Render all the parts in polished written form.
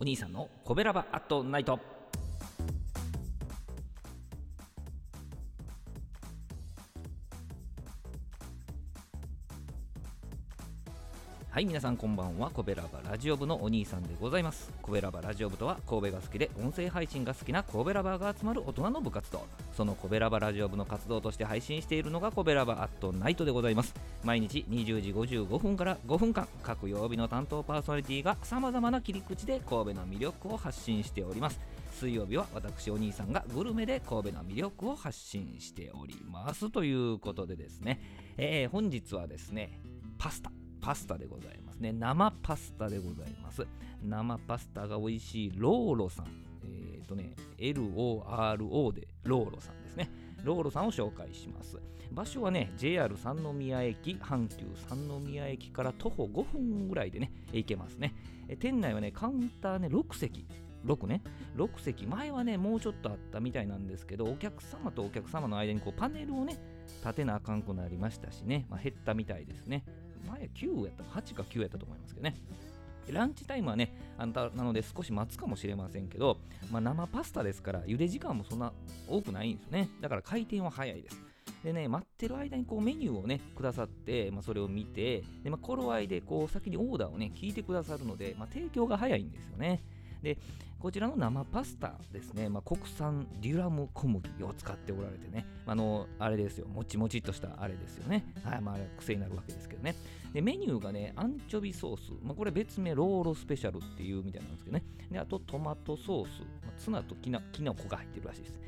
お兄さんのコベラバアットナイト。はい、皆さんこんばんは。コベラバラジオ部のお兄さんでございます。コベラバラジオ部とは、神戸が好きで音声配信が好きなコベラバが集まる大人の部活動。そのコベラバラジオ部の活動として配信しているのがコベラバアットナイトでございます。毎日20時55分から5分間、各曜日の担当パーソナリティがさまざまな切り口で神戸の魅力を発信しております。水曜日は私お兄さんがグルメで神戸の魅力を発信しておりますということでですね、本日はですね、パスタでございますね。生パスタでございます。生パスタが美味しいLOROさん、LORO でLOROさんですね。LOROさんを紹介します。場所はね、 JR 三宮駅、阪急三宮駅から徒歩5分ぐらいでね行けますね。店内はね、カウンターね、6席、前はねもうちょっとあったみたいなんですけど、お客様とお客様の間にこうパネルをね立てなあかんくなりましたしね、減ったみたいですね。前9やったか8か9やったと思いますけどね。ランチタイムはね、なので少し待つかもしれませんけど、生パスタですから茹で時間もそんな多くないんですね。だから回転は早いです。でね、待ってる間にこうメニューをねくださって、それを見て、で、頃合いでこう先にオーダーをね聞いてくださるので、提供が早いんですよね。で、こちらの生パスタですね、国産デュラム小麦を使っておられてね、あれですよ、もちもちっとしたあれですよね。はい、あれは癖になるわけですけどね。で、メニューがね、アンチョビソース、これ別名LOROスペシャルっていうみたいなんですけどね。で、あとトマトソース、ツナときな粉が入ってるらしいです。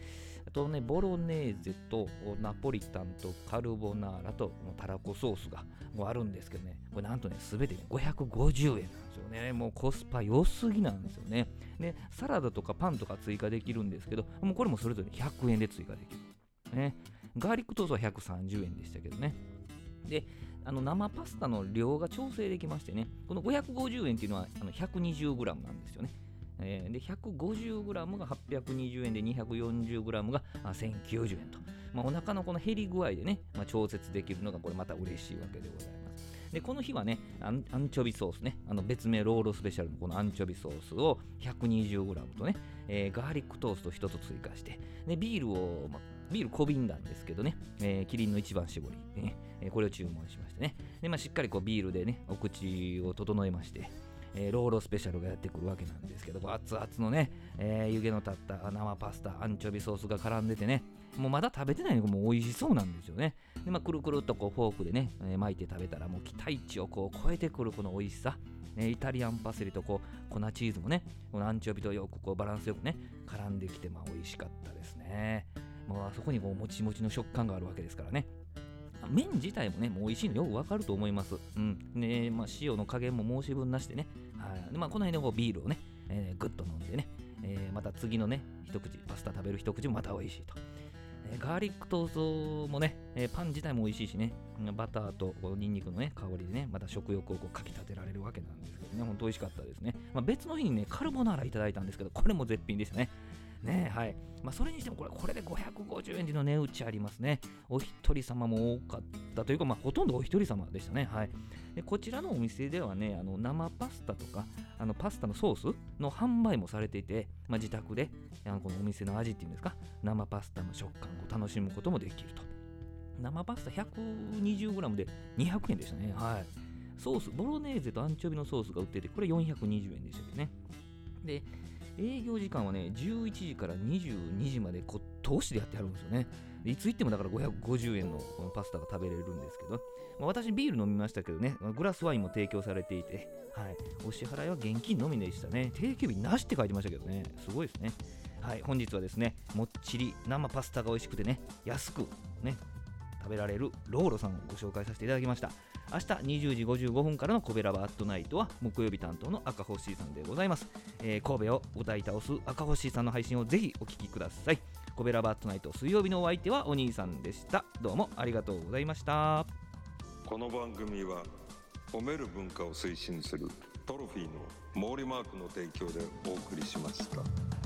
あとね、ボロネーゼとナポリタンとカルボナーラとタラコソースがもうあるんですけどね、これなんとね、すべて、ね、550円なんですよね。もうコスパ良すぎなんですよね。で、サラダとかパンとか追加できるんですけど、もうこれもそれぞれ100円で追加できる、ね。ガーリックトーストは130円でしたけどね。で、生パスタの量が調整できましてね、この550円っていうのは120g なんですよね。で、150g が820円で、240g が1090円と、お腹のこの減り具合でね、調節できるのがこれまた嬉しいわけでございます。で、この日はね、アンチョビソースね、別名LOROスペシャルのこのアンチョビソースを 120g とね、ガーリックトースト1つ追加して、で、ビール小瓶なんですけどね、キリンの一番搾り、これを注文しましてね。で、しっかりこうビールでね、お口を整えまして、LOROスペシャルがやってくるわけなんですけど、熱々のね、湯気の立った生パスタ、アンチョビソースが絡んでてね、もうまだ食べてないのがもう美味しそうなんですよね。で、くるくるっとこうフォークでね、巻いて食べたら、もう期待値をこう超えてくるこの美味しさ、イタリアンパセリとこう粉チーズもね、このアンチョビとよくこうバランスよくね絡んできて、美味しかったですね。あそこにこうもちもちの食感があるわけですからね。麺自体もね、もう美味しいのよくわかると思います。ね、塩の加減も申し分なしでね。はい。で、この辺でこうビールをね、ぐっと飲んでね、また次のね、一口、パスタ食べる一口もまた美味しいと。ガーリックトーストもね、パン自体も美味しいしね、バターとニンニクのね、香りでね、また食欲をこうかき立てられるわけなんですけどね、ほんと美味しかったですね。別の日にね、カルボナーラいただいたんですけど、これも絶品でしたね。ね、はい。それにしてもこれで550円での値打ちありますね。お一人様も多かったというか、ほとんどお一人様でしたね。はい。で、こちらのお店ではね、生パスタとか、パスタのソースの販売もされていて、自宅でこのお店の味っていうんですか、生パスタの食感を楽しむこともできると。生パスタ 120g で200円でしたね。はい。ソース、ボロネーゼとアンチョビのソースが売ってて、これ420円でしたけどね。で、営業時間はね、11時から22時まで通しでやってあるんですよね。いつ行ってもだから550円のパスタが食べれるんですけど、私ビール飲みましたけどね、グラスワインも提供されていて、はい、お支払いは現金のみでしたね。定休日なしって書いてましたけどね、すごいですね。はい、本日はですね、もっちり生パスタが美味しくてね、安くね、食べられるLOROさんをご紹介させていただきました。明日20時55分からのコベラバアットナイトは木曜日担当の赤星さんでございます。神戸を歌い倒す赤星さんの配信をぜひお聞きください。コベラバアットナイト、水曜日のお相手はお兄さんでした。どうもありがとうございました。この番組は褒める文化を推進するトロフィーの毛利マークの提供でお送りしました。